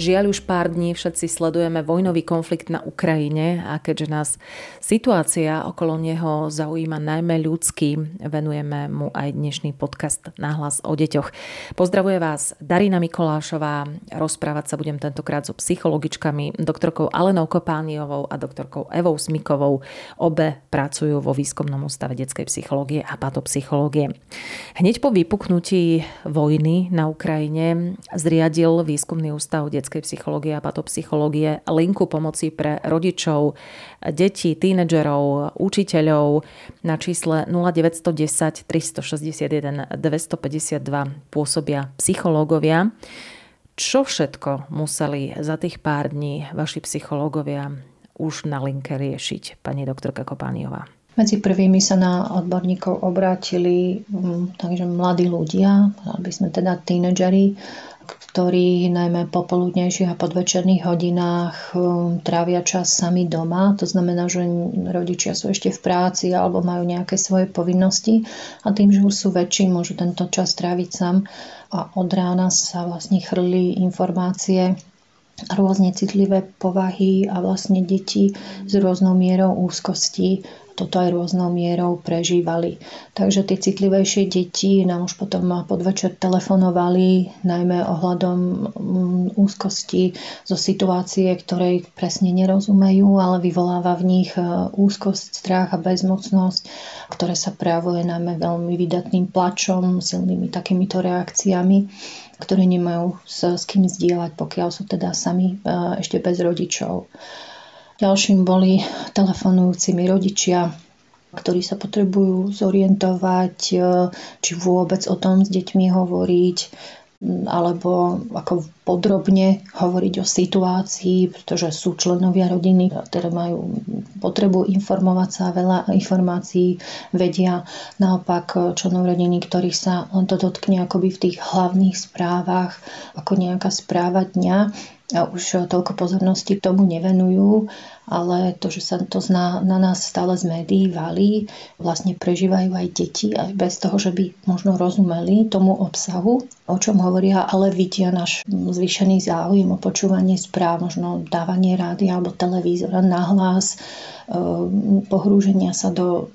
Žiaľ, už pár dní všetci sledujeme vojnový konflikt na Ukrajine a keďže nás situácia okolo neho zaujíma najmä ľudský, venujeme mu aj dnešný podcast Nahlas o deťoch. Pozdravuje vás Darina Mikolášová. Rozprávať sa budem tentokrát so psychologičkami, doktorkou Alenou Kopáňovou a doktorkou Evou Smikovou. Obe pracujú vo Výskumnom ústave detskej psychológie a patopsychológie. Hneď po vypuknutí vojny na Ukrajine zriadil Výskumný ústav detskej psychológie a patopsychológie linku pomoci pre rodičov, detí, tínedžerov, učiteľov na čísle 0910 361 252 pôsobia psychológovia. Čo všetko museli za tých pár dní vaši psychológovia už na linke riešiť, pani doktorka Kopáňová? Medzi prvými sa na odborníkov obrátili takže mladí ľudia, by sme teda tínedžeri, ktorí najmä po poludnejších a podvečerných hodinách trávia čas sami doma. To znamená, že rodičia sú ešte v práci alebo majú nejaké svoje povinnosti a tým, že už sú väčší, môžu tento čas tráviť sám a od rána sa vlastne chrlí informácie rôzne citlivé povahy a vlastne deti s rôznou mierou úzkosti toto aj rôznou mierou prežívali. Takže tie citlivejšie deti nám už potom podvečer telefonovali, najmä ohľadom úzkosti zo situácie, ktorej presne nerozumejú, ale vyvoláva v nich úzkosť, strach a bezmocnosť, ktoré sa prejavuje najmä veľmi vydatným plačom, silnými takýmito reakciami, ktoré nemajú s kým zdieľať, pokiaľ sú teda sami ešte bez rodičov. Ďalším boli telefonujúcimi rodičia, ktorí sa potrebujú zorientovať, či vôbec o tom s deťmi hovoriť, alebo ako podrobne hovoriť o situácii, pretože sú členovia rodiny, ktoré majú potrebu informovať sa, veľa informácií vedia. Naopak členov rodiny, ktorých sa len to dotkne akoby v tých hlavných správach, ako nejaká správa dňa, a už toľko pozornosti tomu nevenujú, ale to, že sa to na nás stále z médií valí, vlastne prežívajú aj deti, aj bez toho, že by možno rozumeli tomu obsahu, o čom hovoria, ale vidia náš zvýšený záujem o počúvanie správ, možno dávanie rádia alebo televízora nahlas, pohrúženia sa do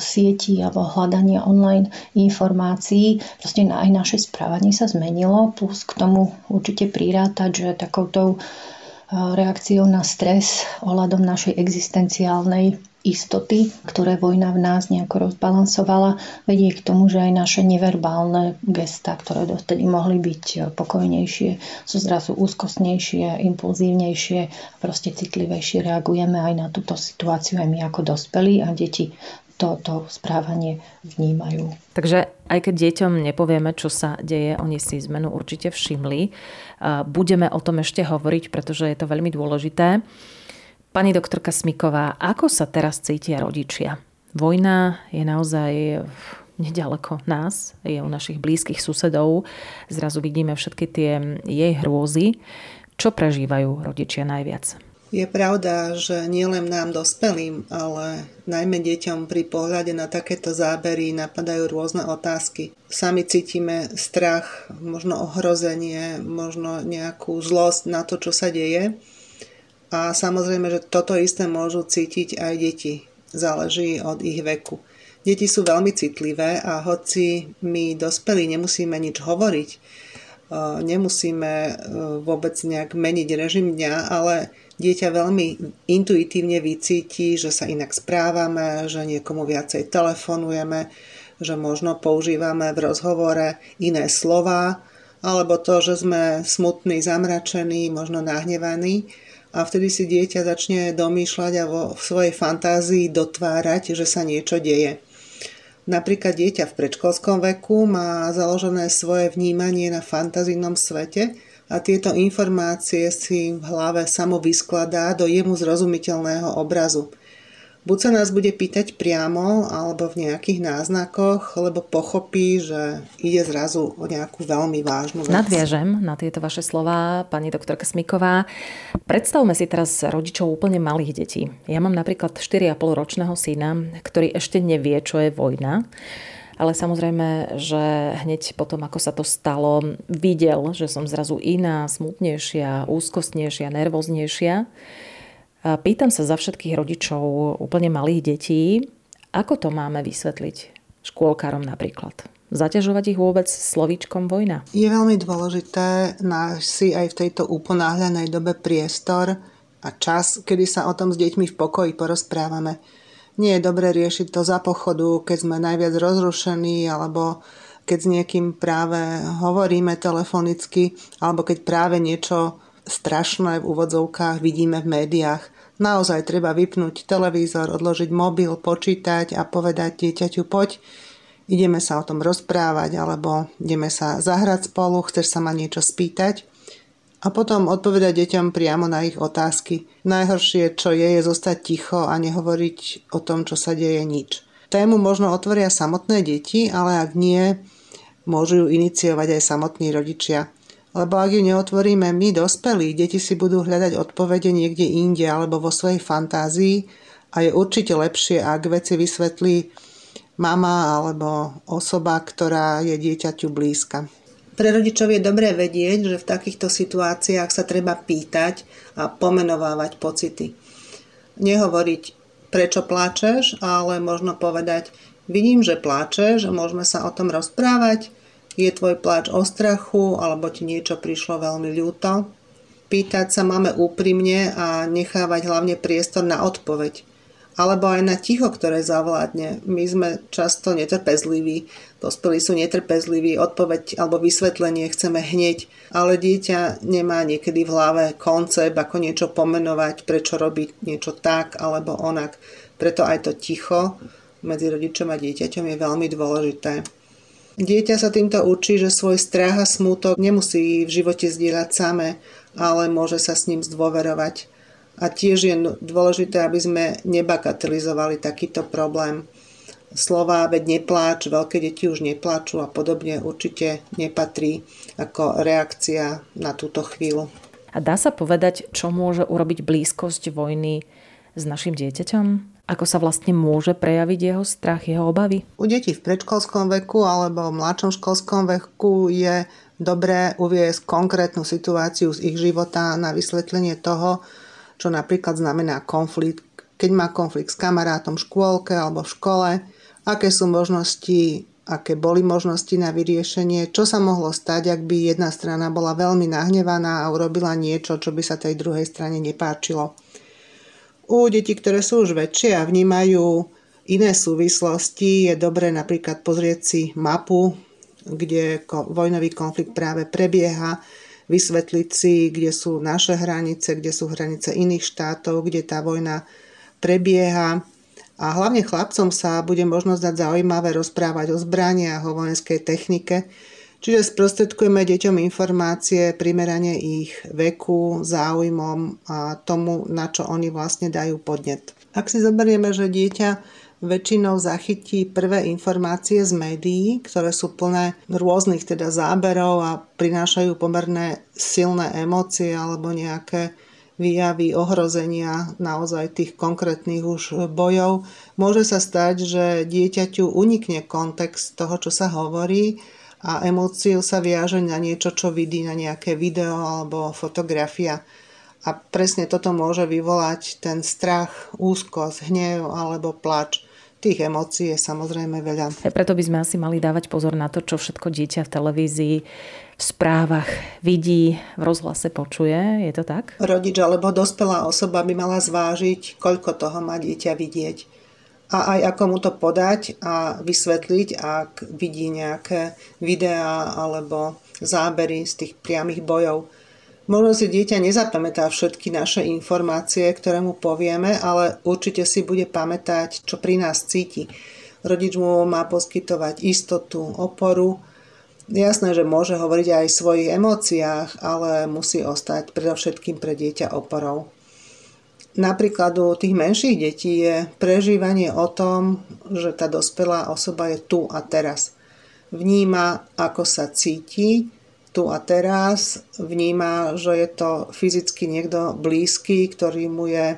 sietí alebo hľadania online informácií. Proste aj naše správanie sa zmenilo, plus k tomu určite prirátať, že takouto reakciou na stres ohľadom našej existenciálnej istoty, ktoré vojna v nás nejako rozbalansovala, vedie k tomu, že aj naše neverbálne gestá, ktoré dovtedy mohli byť pokojnejšie, sú zrazu úzkostnejšie, impulzívnejšie a proste citlivejšie reagujeme aj na túto situáciu aj my ako dospelí a deti toto správanie vnímajú. Takže aj keď deťom nepovieme, čo sa deje, oni si zmenu určite všimli. Budeme o tom ešte hovoriť, pretože je to veľmi dôležité. Pani doktorka Smiková, ako sa teraz cítia rodičia? Vojna je naozaj neďaleko nás, je u našich blízkych susedov. Zrazu vidíme všetky tie jej hrôzy. Čo prežívajú rodičia najviac? Je pravda, že nielen nám dospelým, ale najmä deťom pri pohľade na takéto zábery napadajú rôzne otázky. Sami cítime strach, možno ohrozenie, možno nejakú zlosť na to, čo sa deje. A samozrejme, že toto isté môžu cítiť aj deti. Záleží od ich veku. Deti sú veľmi citlivé a hoci my dospelí nemusíme nič hovoriť, nemusíme vôbec nejak meniť režim dňa, ale dieťa veľmi intuitívne vycíti, že sa inak správame, že niekomu viacej telefonujeme, že možno používame v rozhovore iné slova, alebo to, že sme smutní, zamračení, možno nahnevaní. A vtedy si dieťa začne domýšľať a v svojej fantázii dotvárať, že sa niečo deje. Napríklad dieťa v predškolskom veku má založené svoje vnímanie na fantazijnom svete, a tieto informácie si v hlave samo vyskladá do jemu zrozumiteľného obrazu. Buď sa nás bude pýtať priamo alebo v nejakých náznakoch, lebo pochopí, že ide zrazu o nejakú veľmi vážnu vec. Nadviažem na tieto vaše slová, pani doktorka Smiková. Predstavme si teraz rodičov úplne malých detí. Ja mám napríklad 4,5-ročného syna, ktorý ešte nevie, čo je vojna. Ale samozrejme, že hneď potom, ako sa to stalo, videl, že som zrazu iná, smutnejšia, úzkostnejšia, nervóznejšia. Pýtam sa za všetkých rodičov úplne malých detí, ako to máme vysvetliť škôlkarom napríklad. Zaťažovať ich vôbec slovíčkom vojna? Je veľmi dôležité nájsť si aj v tejto uponáhľanej dobe priestor a čas, kedy sa o tom s deťmi v pokoji porozprávame. Nie je dobré riešiť to za pochodu, keď sme najviac rozrušení alebo keď s niekým práve hovoríme telefonicky alebo keď práve niečo strašné v úvodzovkách vidíme v médiách. Naozaj treba vypnúť televízor, odložiť mobil, počítať a povedať dieťaťu: poď, ideme sa o tom rozprávať alebo ideme sa zahrať spolu, chceš sa ma niečo spýtať? A potom odpovedať deťom priamo na ich otázky. Najhoršie, čo je zostať ticho a nehovoriť o tom, čo sa deje, nič. Tému možno otvoria samotné deti, ale ak nie, môžu ju iniciovať aj samotní rodičia. Lebo ak ju neotvoríme my, dospelí, deti si budú hľadať odpovede niekde inde alebo vo svojej fantázii a je určite lepšie, ak veci vysvetlí mama alebo osoba, ktorá je dieťaťu blízka. Pre rodičov je dobré vedieť, že v takýchto situáciách sa treba pýtať a pomenovávať pocity. Nehovoriť, prečo pláčeš, ale možno povedať: vidím, že pláčeš a môžeme sa o tom rozprávať. Je tvoj pláč o strachu, alebo ti niečo prišlo veľmi ľúto? Pýtať sa máme úprimne a nechávať hlavne priestor na odpoveď. Alebo aj na ticho, ktoré zavládne. My sme často netrpezliví. Dospelí sú netrpezliví. Odpoveď alebo vysvetlenie chceme hneď. Ale dieťa nemá niekedy v hlave koncept, ako niečo pomenovať, prečo robiť niečo tak alebo onak. Preto aj to ticho medzi rodičom a dieťaťom je veľmi dôležité. Dieťa sa týmto učí, že svoj strach a smútok nemusí v živote zdieľať samé, ale môže sa s ním zdôverovať. A tiež je dôležité, aby sme nebagatelizovali takýto problém. Slová "veď nepláč", "veľké deti už neplačú" a podobne určite nepatrí ako reakcia na túto chvíľu. A dá sa povedať, čo môže urobiť blízkosť vojny s našim dieťaťom? Ako sa vlastne môže prejaviť jeho strach, jeho obavy? U detí v predškolskom veku alebo v mladšom školskom veku je dobré uviesť konkrétnu situáciu z ich života na vysvetlenie toho, čo napríklad znamená konflikt. Keď má konflikt s kamarátom v škôlke alebo v škole, aké sú možnosti, aké boli možnosti na vyriešenie, čo sa mohlo stať, ak by jedna strana bola veľmi nahnevaná a urobila niečo, čo by sa tej druhej strane nepáčilo. U detí, ktoré sú už väčšie a vnímajú iné súvislosti, je dobré napríklad pozrieť si mapu, kde vojnový konflikt práve prebieha, vysvetliť si, kde sú naše hranice, kde sú hranice iných štátov, kde tá vojna prebieha. A hlavne chlapcom sa bude možno zdať zaujímavé rozprávať o zbraniach, o vojenskej technike. Čiže sprostredkujeme deťom informácie primerane ich veku, záujmom a tomu, na čo oni vlastne dajú podnet. Ak si zoberieme, že dieťa väčšinou zachytí prvé informácie z médií, ktoré sú plné rôznych teda záberov a prinášajú pomerne silné emócie alebo nejaké výjavy ohrozenia naozaj tých konkrétnych už bojov, môže sa stať, že dieťaťu unikne kontext toho, čo sa hovorí, a emóciu sa viaže na niečo, čo vidí, na nejaké video alebo fotografia. A presne toto môže vyvolať ten strach, úzkosť, hnev alebo plač. Tých emócií je samozrejme veľa. A preto by sme asi mali dávať pozor na to, čo všetko dieťa v televízii, v správach vidí, v rozhlase počuje. Je to tak? Rodič alebo dospelá osoba by mala zvážiť, koľko toho má dieťa vidieť. A aj ako mu to podať a vysvetliť, ak vidí nejaké videá alebo zábery z tých priamých bojov. Možno si dieťa nezapamätá všetky naše informácie, ktoré mu povieme, ale určite si bude pamätať, čo pri nás cíti. Rodič mu má poskytovať istotu, oporu. Jasné, že môže hovoriť aj o svojich emóciách, ale musí ostať predovšetkým pre dieťa oporou. Napríklad u tých menších detí je prežívanie o tom, že tá dospelá osoba je tu a teraz. Vníma, ako sa cíti tu a teraz, vníma, že je to fyzicky niekto blízky, ktorý mu je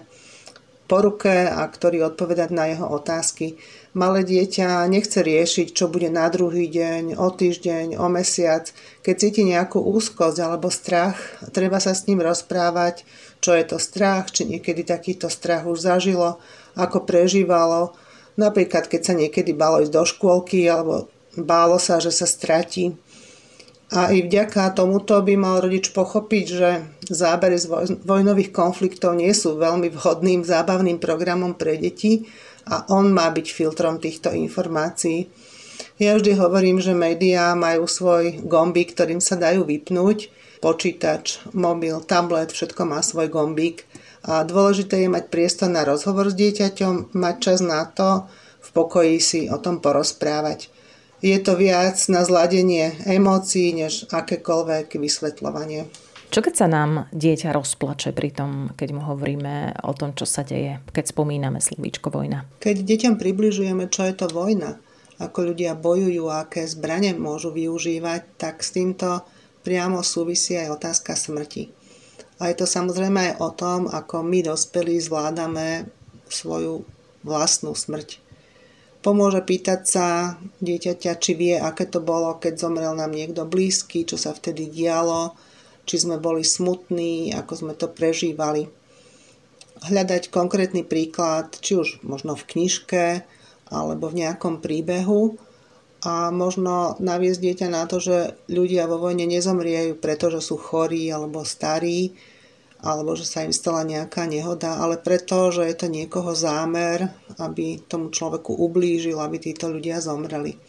po ruke a ktorý odpovedá na jeho otázky. Malé dieťa nechce riešiť, čo bude na druhý deň, o týždeň, o mesiac. Keď cíti nejakú úzkosť alebo strach, treba sa s ním rozprávať, čo je to strach, či niekedy takýto strach už zažilo, ako prežívalo. Napríklad, keď sa niekedy bálo ísť do škôlky alebo bálo sa, že sa stratí. A i vďaka tomuto by mal rodič pochopiť, že zábery z vojnových konfliktov nie sú veľmi vhodným zábavným programom pre deti a on má byť filtrom týchto informácií. Ja vždy hovorím, že médiá majú svoj gombík, ktorým sa dajú vypnúť. Počítač, mobil, tablet, všetko má svoj gombík. A dôležité je mať priestor na rozhovor s dieťaťom, mať čas na to, v pokoji si o tom porozprávať. Je to viac na zladenie emócií, než akékoľvek vysvetľovanie. Čo keď sa nám dieťa rozplače pri tom, keď mu hovoríme o tom, čo sa deje, keď spomíname slovíčko vojna? Keď deťom približujeme, čo je to vojna, ako ľudia bojujú a aké zbrane môžu využívať, tak s týmto priamo súvisí aj otázka smrti. A je to samozrejme aj o tom, ako my dospelí zvládame svoju vlastnú smrť. Pomôže pýtať sa dieťaťa, či vie, aké to bolo, keď zomrel nám niekto blízky, čo sa vtedy dialo, či sme boli smutní, ako sme to prežívali. Hľadať konkrétny príklad, či už možno v knižke, alebo v nejakom príbehu a možno naviesť dieťa na to, že ľudia vo vojne nezomriejú, pretože sú chorí alebo starí, alebo že sa im stala nejaká nehoda, ale preto, že je to niekoho zámer, aby tomu človeku ublížil, aby títo ľudia zomreli.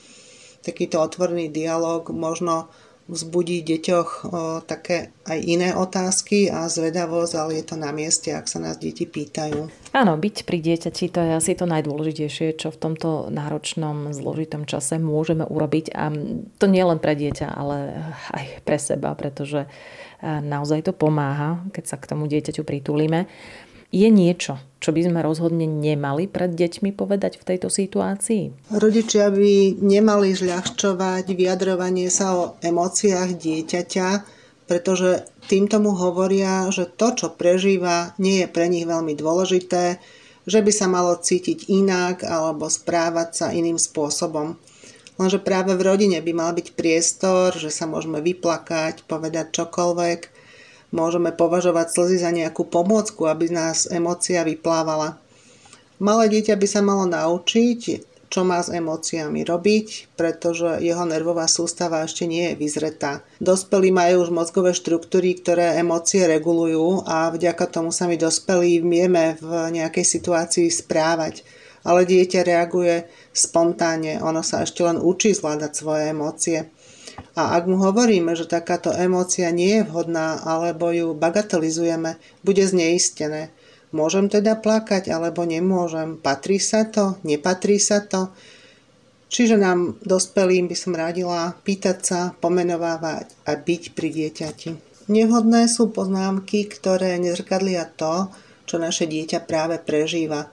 Takýto otvorený dialog možno vzbudí v deťoch také aj iné otázky a zvedavosť, ale je to na mieste, ak sa nás deti pýtajú. Áno, byť pri dieťati, to je asi to najdôležitejšie, čo v tomto náročnom, zložitom čase môžeme urobiť. A to nie len pre dieťa, ale aj pre seba, pretože naozaj to pomáha, keď sa k tomu dieťaťu pritulíme. Je niečo, čo by sme rozhodne nemali pred deťmi povedať v tejto situácii? Rodičia by nemali zľahčovať vyjadrovanie sa o emóciách dieťaťa, pretože týmto mu hovoria, že to, čo prežíva, nie je pre nich veľmi dôležité, že by sa malo cítiť inak alebo správať sa iným spôsobom. Lenže práve v rodine by mal byť priestor, že sa môžeme vyplakať, povedať čokoľvek, môžeme považovať slzy za nejakú pomôcku, aby nás emócia vyplávala. Malé dieťa by sa malo naučiť, čo má s emóciami robiť, pretože jeho nervová sústava ešte nie je vyzretá. Dospelí majú už mozgové štruktúry, ktoré emócie regulujú a vďaka tomu sa my dospelí vieme v nejakej situácii správať. Ale dieťa reaguje spontánne, ono sa ešte len učí zvládať svoje emócie. A ak mu hovoríme, že takáto emócia nie je vhodná, alebo ju bagatelizujeme, bude zneistené. Môžem teda plakať, alebo nemôžem? Patrí sa to? Nepatrí sa to? Čiže nám, dospelým, by som radila pýtať sa, pomenovávať a byť pri dieťati. Nevhodné sú poznámky, ktoré nezrkadlia to, čo naše dieťa práve prežíva.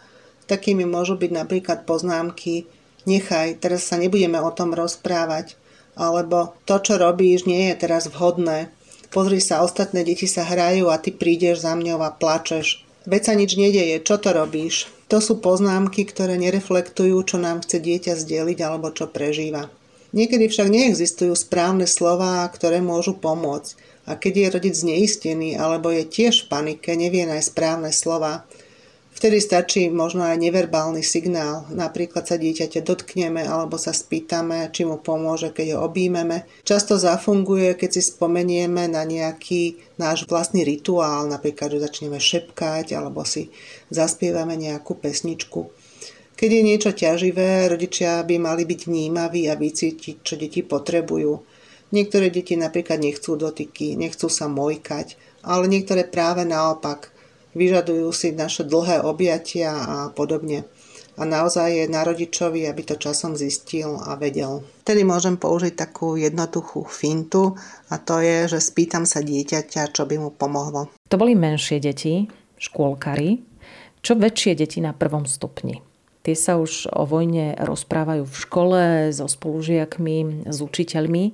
Takými môžu byť napríklad poznámky: nechaj, teraz sa nebudeme o tom rozprávať. Alebo to, čo robíš, nie je teraz vhodné. Pozri sa, ostatné deti sa hrajú a ty prídeš za mňou a plačeš. Veď sa nič nedeje, čo to robíš? To sú poznámky, ktoré nereflektujú, čo nám chce dieťa zdieľiť alebo čo prežíva. Niekedy však neexistujú správne slová, ktoré môžu pomôcť. A keď je rodič zneistený alebo je tiež v panike, nevie nájsť správne slová, vtedy stačí možno aj neverbálny signál. Napríklad sa dieťaťa dotkneme alebo sa spýtame, či mu pomôže, keď ho objímeme. Často zafunguje, keď si spomenieme na nejaký náš vlastný rituál, napríklad, že začneme šepkať alebo si zaspievame nejakú pesničku. Keď je niečo ťaživé, rodičia by mali byť vnímaví a vycítiť, čo deti potrebujú. Niektoré deti napríklad nechcú dotyky, nechcú sa mojkať, ale niektoré práve naopak. Vyžadujú si naše dlhé objatia a podobne. A naozaj je na rodičovi, aby to časom zistil a vedel. Tedy môžem použiť takú jednoduchú fintu a to je, že spýtam sa dieťaťa, čo by mu pomohlo. To boli menšie deti, škôlkari. Čo väčšie deti na prvom stupni? Tie sa už o vojne rozprávajú v škole, so spolužiakmi, s učiteľmi.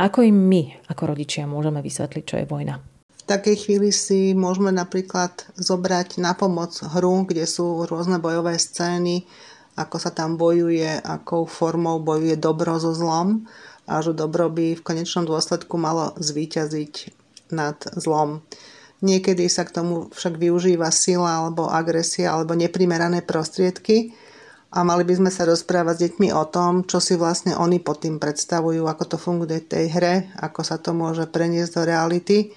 Ako im my, ako rodičia, môžeme vysvetliť, čo je vojna? V takej chvíli si môžeme napríklad zobrať na pomoc hru, kde sú rôzne bojové scény, ako sa tam bojuje, akou formou bojuje dobro so zlom, a že dobro by v konečnom dôsledku malo zvíťaziť nad zlom. Niekedy sa k tomu však využíva sila alebo agresia alebo neprimerané prostriedky a mali by sme sa rozprávať s deťmi o tom, čo si vlastne oni pod tým predstavujú, ako to funguje v tej hre, ako sa to môže preniesť do reality.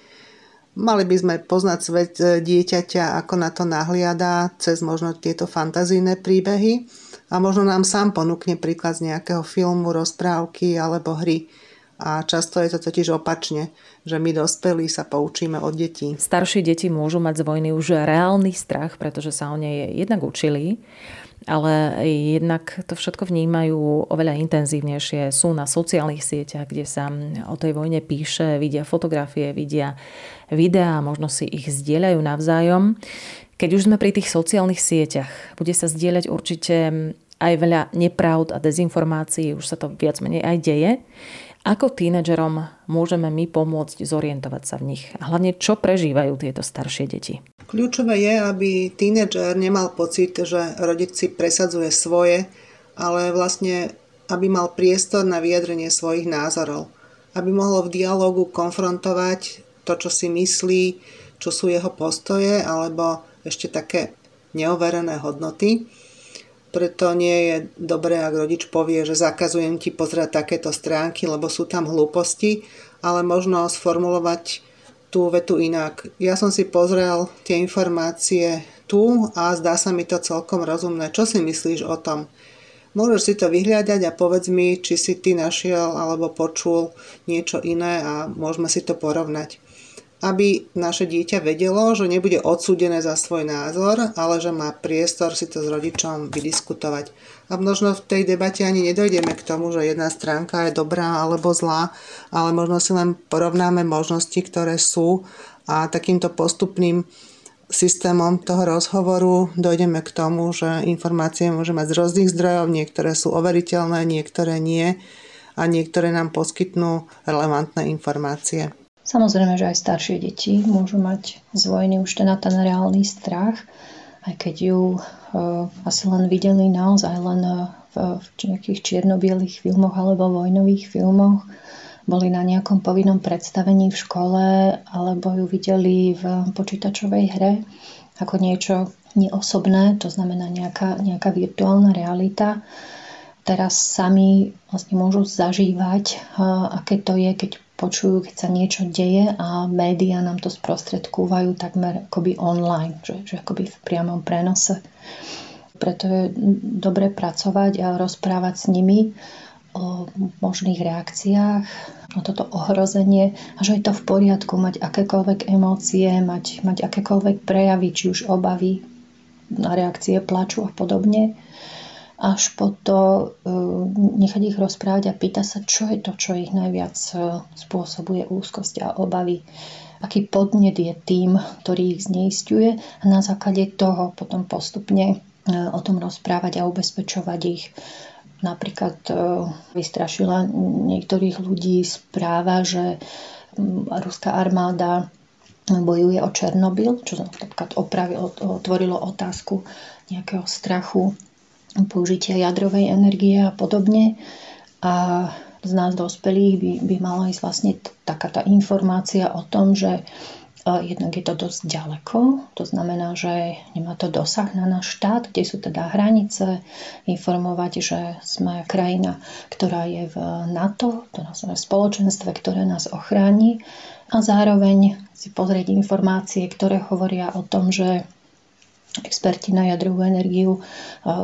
Mali by sme poznať svet dieťaťa, ako na to nahliada cez možno tieto fantazijné príbehy a možno nám sám ponúkne príklad z nejakého filmu, rozprávky alebo hry. A často je to totiž opačne, že my dospelí sa poučíme od detí. Starší deti môžu mať z vojny už reálny strach, pretože sa o nej jednak učili, ale jednak to všetko vnímajú oveľa intenzívnejšie. Sú na sociálnych sieťach, kde sa o tej vojne píše, vidia fotografie, vidia videá, možno si ich zdieľajú navzájom. Keď už sme pri tých sociálnych sieťach, bude sa zdieľať určite aj veľa nepravd a dezinformácií, už sa to viac menej aj deje. Ako tínedžerom môžeme my pomôcť zorientovať sa v nich? A hlavne, čo prežívajú tieto staršie deti? Kľúčové je, aby tínedžer nemal pocit, že rodič si presadzuje svoje, ale vlastne, aby mal priestor na vyjadrenie svojich názorov. Aby mohol v dialógu konfrontovať to, čo si myslí, čo sú jeho postoje, alebo ešte také neoverené hodnoty. Preto nie je dobré, ak rodič povie, že zakazujem ti pozerať takéto stránky, lebo sú tam hlúposti, ale možno sformulovať tú vetu inak. Ja som si pozrel tie informácie tu a zdá sa mi to celkom rozumné. Čo si myslíš o tom? Môžeš si to vyhľadať a povedz mi, či si ty našiel alebo počul niečo iné a môžeme si to porovnať. Aby naše dieťa vedelo, že nebude odsúdené za svoj názor, ale že má priestor si to s rodičom vydiskutovať. A možno v tej debate ani nedojdeme k tomu, že jedna stránka je dobrá alebo zlá, ale možno si len porovnáme možnosti, ktoré sú, a takýmto postupným systémom toho rozhovoru dojdeme k tomu, že informácie môže mať z rôznych zdrojov, niektoré sú overiteľné, niektoré nie a niektoré nám poskytnú relevantné informácie. Samozrejme, že aj staršie deti môžu mať z vojny už ten reálny strach, aj keď ju asi len videli naozaj len v nejakých čierno-bielých filmoch alebo vojnových filmoch, boli na nejakom povinnom predstavení v škole alebo ju videli v počítačovej hre ako niečo neosobné, to znamená nejaká virtuálna realita. Teraz sami vlastne môžu zažívať, aké to je, keď počujú, keď sa niečo deje a médiá nám to sprostredkúvajú takmer akoby online, že akoby v priamom prenose. Preto je dobre pracovať a rozprávať s nimi o možných reakciách na toto ohrozenie a že je to v poriadku mať akékoľvek emócie, mať akékoľvek prejavy, či už obavy, reakcie plaču a podobne. Až po to nechať ich rozprávať a pýtať sa, čo je to, čo ich najviac spôsobuje úzkosť a obavy. Aký podnet je tým, ktorý ich zneisťuje, a na základe toho potom postupne o tom rozprávať a ubezpečovať ich. Napríklad vystrašila niektorých ľudí správa, že ruská armáda bojuje o Černobyl, čo napríklad otvorilo otázku nejakého strachu použitia jadrovej energie a podobne. A z nás dospelých by mala ísť vlastne taká tá informácia o tom, že jednak je to dosť ďaleko, to znamená, že nemá to dosah na náš štát, kde sú teda hranice, informovať, že sme krajina, ktorá je v NATO, to znamená spoločenstve, ktoré nás ochráni, a zároveň si pozrieť informácie, ktoré hovoria o tom, že experti na jadrovú energiu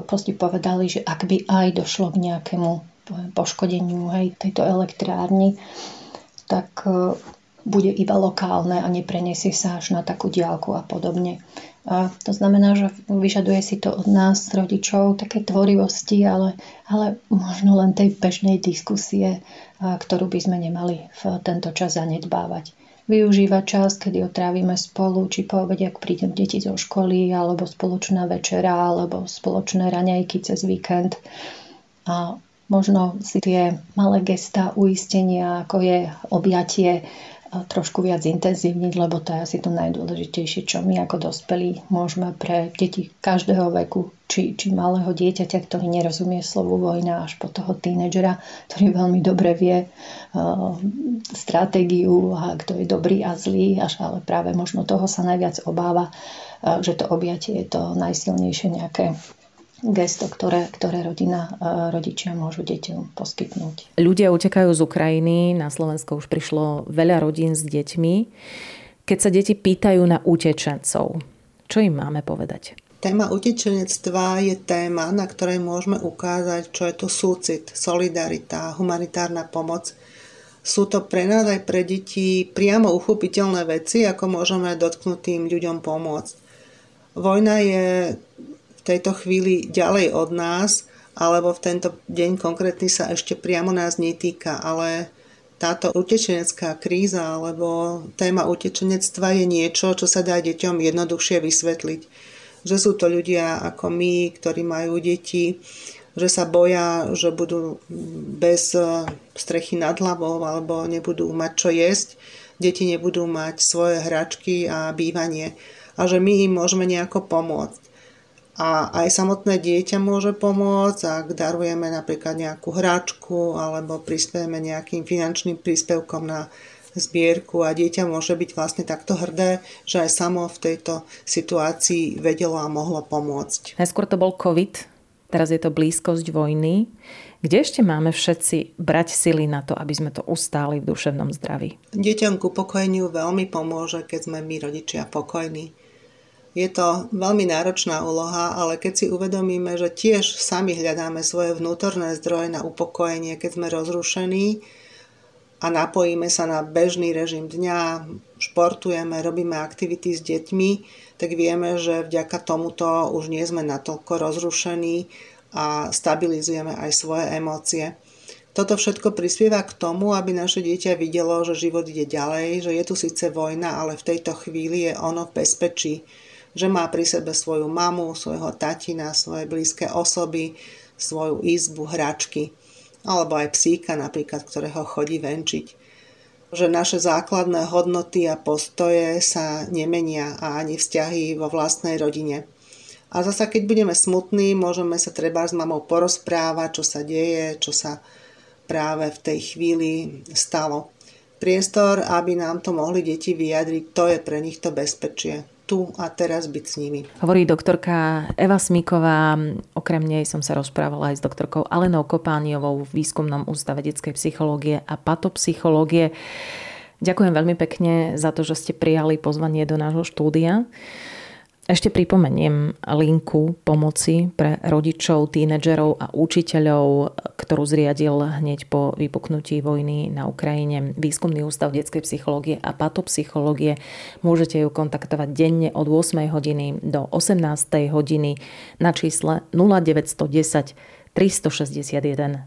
povedali, že ak by aj došlo k nejakému poškodeniu tejto elektrárny, tak bude iba lokálne a nepreniesie sa až na takú diaľku a podobne. A to znamená, že vyžaduje si to od nás, rodičov, také tvorivosti, ale možno len tej bežnej diskusie, ktorú by sme nemali v tento čas zanedbávať. využívať čas, kedy otrávime spolu, či po obede, ak prídem deti zo školy, alebo spoločná večera, alebo spoločné raňajky cez víkend. A možno si tie malé gestá uistenia, ako je objatie, trošku viac intenzívniť, lebo to je asi to najdôležitejšie, čo my ako dospelí môžeme pre deti každého veku, či malého dieťaťa, ktorý nerozumie slovu vojna, až po toho tínedžera, ktorý veľmi dobre vie stratégiu a kto je dobrý a zlý, až ale práve možno toho sa najviac obáva, že to objatie je to najsilnejšie nejaké gesto, ktoré rodina, rodičia môžu deťom poskytnúť. Ľudia utekajú z Ukrajiny, na Slovensko už prišlo veľa rodín s deťmi. Keď sa deti pýtajú na utečencov, čo im máme povedať? Téma utečenectva je téma, na ktorej môžeme ukázať, čo je to súcit, solidarita, humanitárna pomoc. Sú to pre nás aj pre deti priamo uchopiteľné veci, ako môžeme dotknutým ľuďom pomôcť. Vojna je v tejto chvíli ďalej od nás, alebo v tento deň konkrétny sa ešte priamo nás netýka, ale táto utečenecká kríza alebo téma utečenectva je niečo, čo sa dá deťom jednoduchšie vysvetliť. Že sú to ľudia ako my, ktorí majú deti, že sa boja, že budú bez strechy nad hlavou alebo nebudú mať čo jesť, deti nebudú mať svoje hračky a bývanie a že my im môžeme nejako pomôcť. A aj samotné dieťa môže pomôcť, ak darujeme napríklad nejakú hračku alebo prispiejeme nejakým finančným príspevkom na zbierku a dieťa môže byť vlastne takto hrdé, že aj samo v tejto situácii vedelo a mohlo pomôcť. Najskôr to bol COVID, teraz je to blízkosť vojny. Kde ešte máme všetci brať sily na to, aby sme to ustáli v duševnom zdraví? Deťom k upokojeniu veľmi pomôže, keď sme my rodičia pokojní. Je to veľmi náročná úloha, ale keď si uvedomíme, že tiež sami hľadáme svoje vnútorné zdroje na upokojenie, keď sme rozrušení a napojíme sa na bežný režim dňa, športujeme, robíme aktivity s deťmi, tak vieme, že vďaka tomuto už nie sme natoľko rozrušení a stabilizujeme aj svoje emócie. Toto všetko prispieva k tomu, aby naše dieťa videlo, že život ide ďalej, že je tu síce vojna, ale v tejto chvíli je ono v bezpečí. Že má pri sebe svoju mamu, svojho tatina, svoje blízke osoby, svoju izbu, hračky, alebo aj psíka napríklad, ktorého chodí venčiť. Že naše základné hodnoty a postoje sa nemenia a ani vzťahy vo vlastnej rodine. A zasa, keď budeme smutní, môžeme sa trebárs s mamou porozprávať, čo sa deje, čo sa práve v tej chvíli stalo. Priestor, aby nám to mohli deti vyjadriť, to je pre nich to bezpečie. Tu a teraz byť s nimi. Hovorí doktorka Eva Smiková. Okrem nej som sa rozprávala aj s doktorkou Alenou Kopáňovou v Výskumnom ústave detskej psychológie a patopsychológie. Ďakujem veľmi pekne za to, že ste prijali pozvanie do nášho štúdia. Ešte pripomeniem linku pomoci pre rodičov, tínedžerov a učiteľov, ktorú zriadil hneď po vypuknutí vojny na Ukrajine Výskumný ústav detskej psychológie a patopsychológie. Môžete ju kontaktovať denne od 8 hodiny do 18 hodiny na čísle 0910 361 252.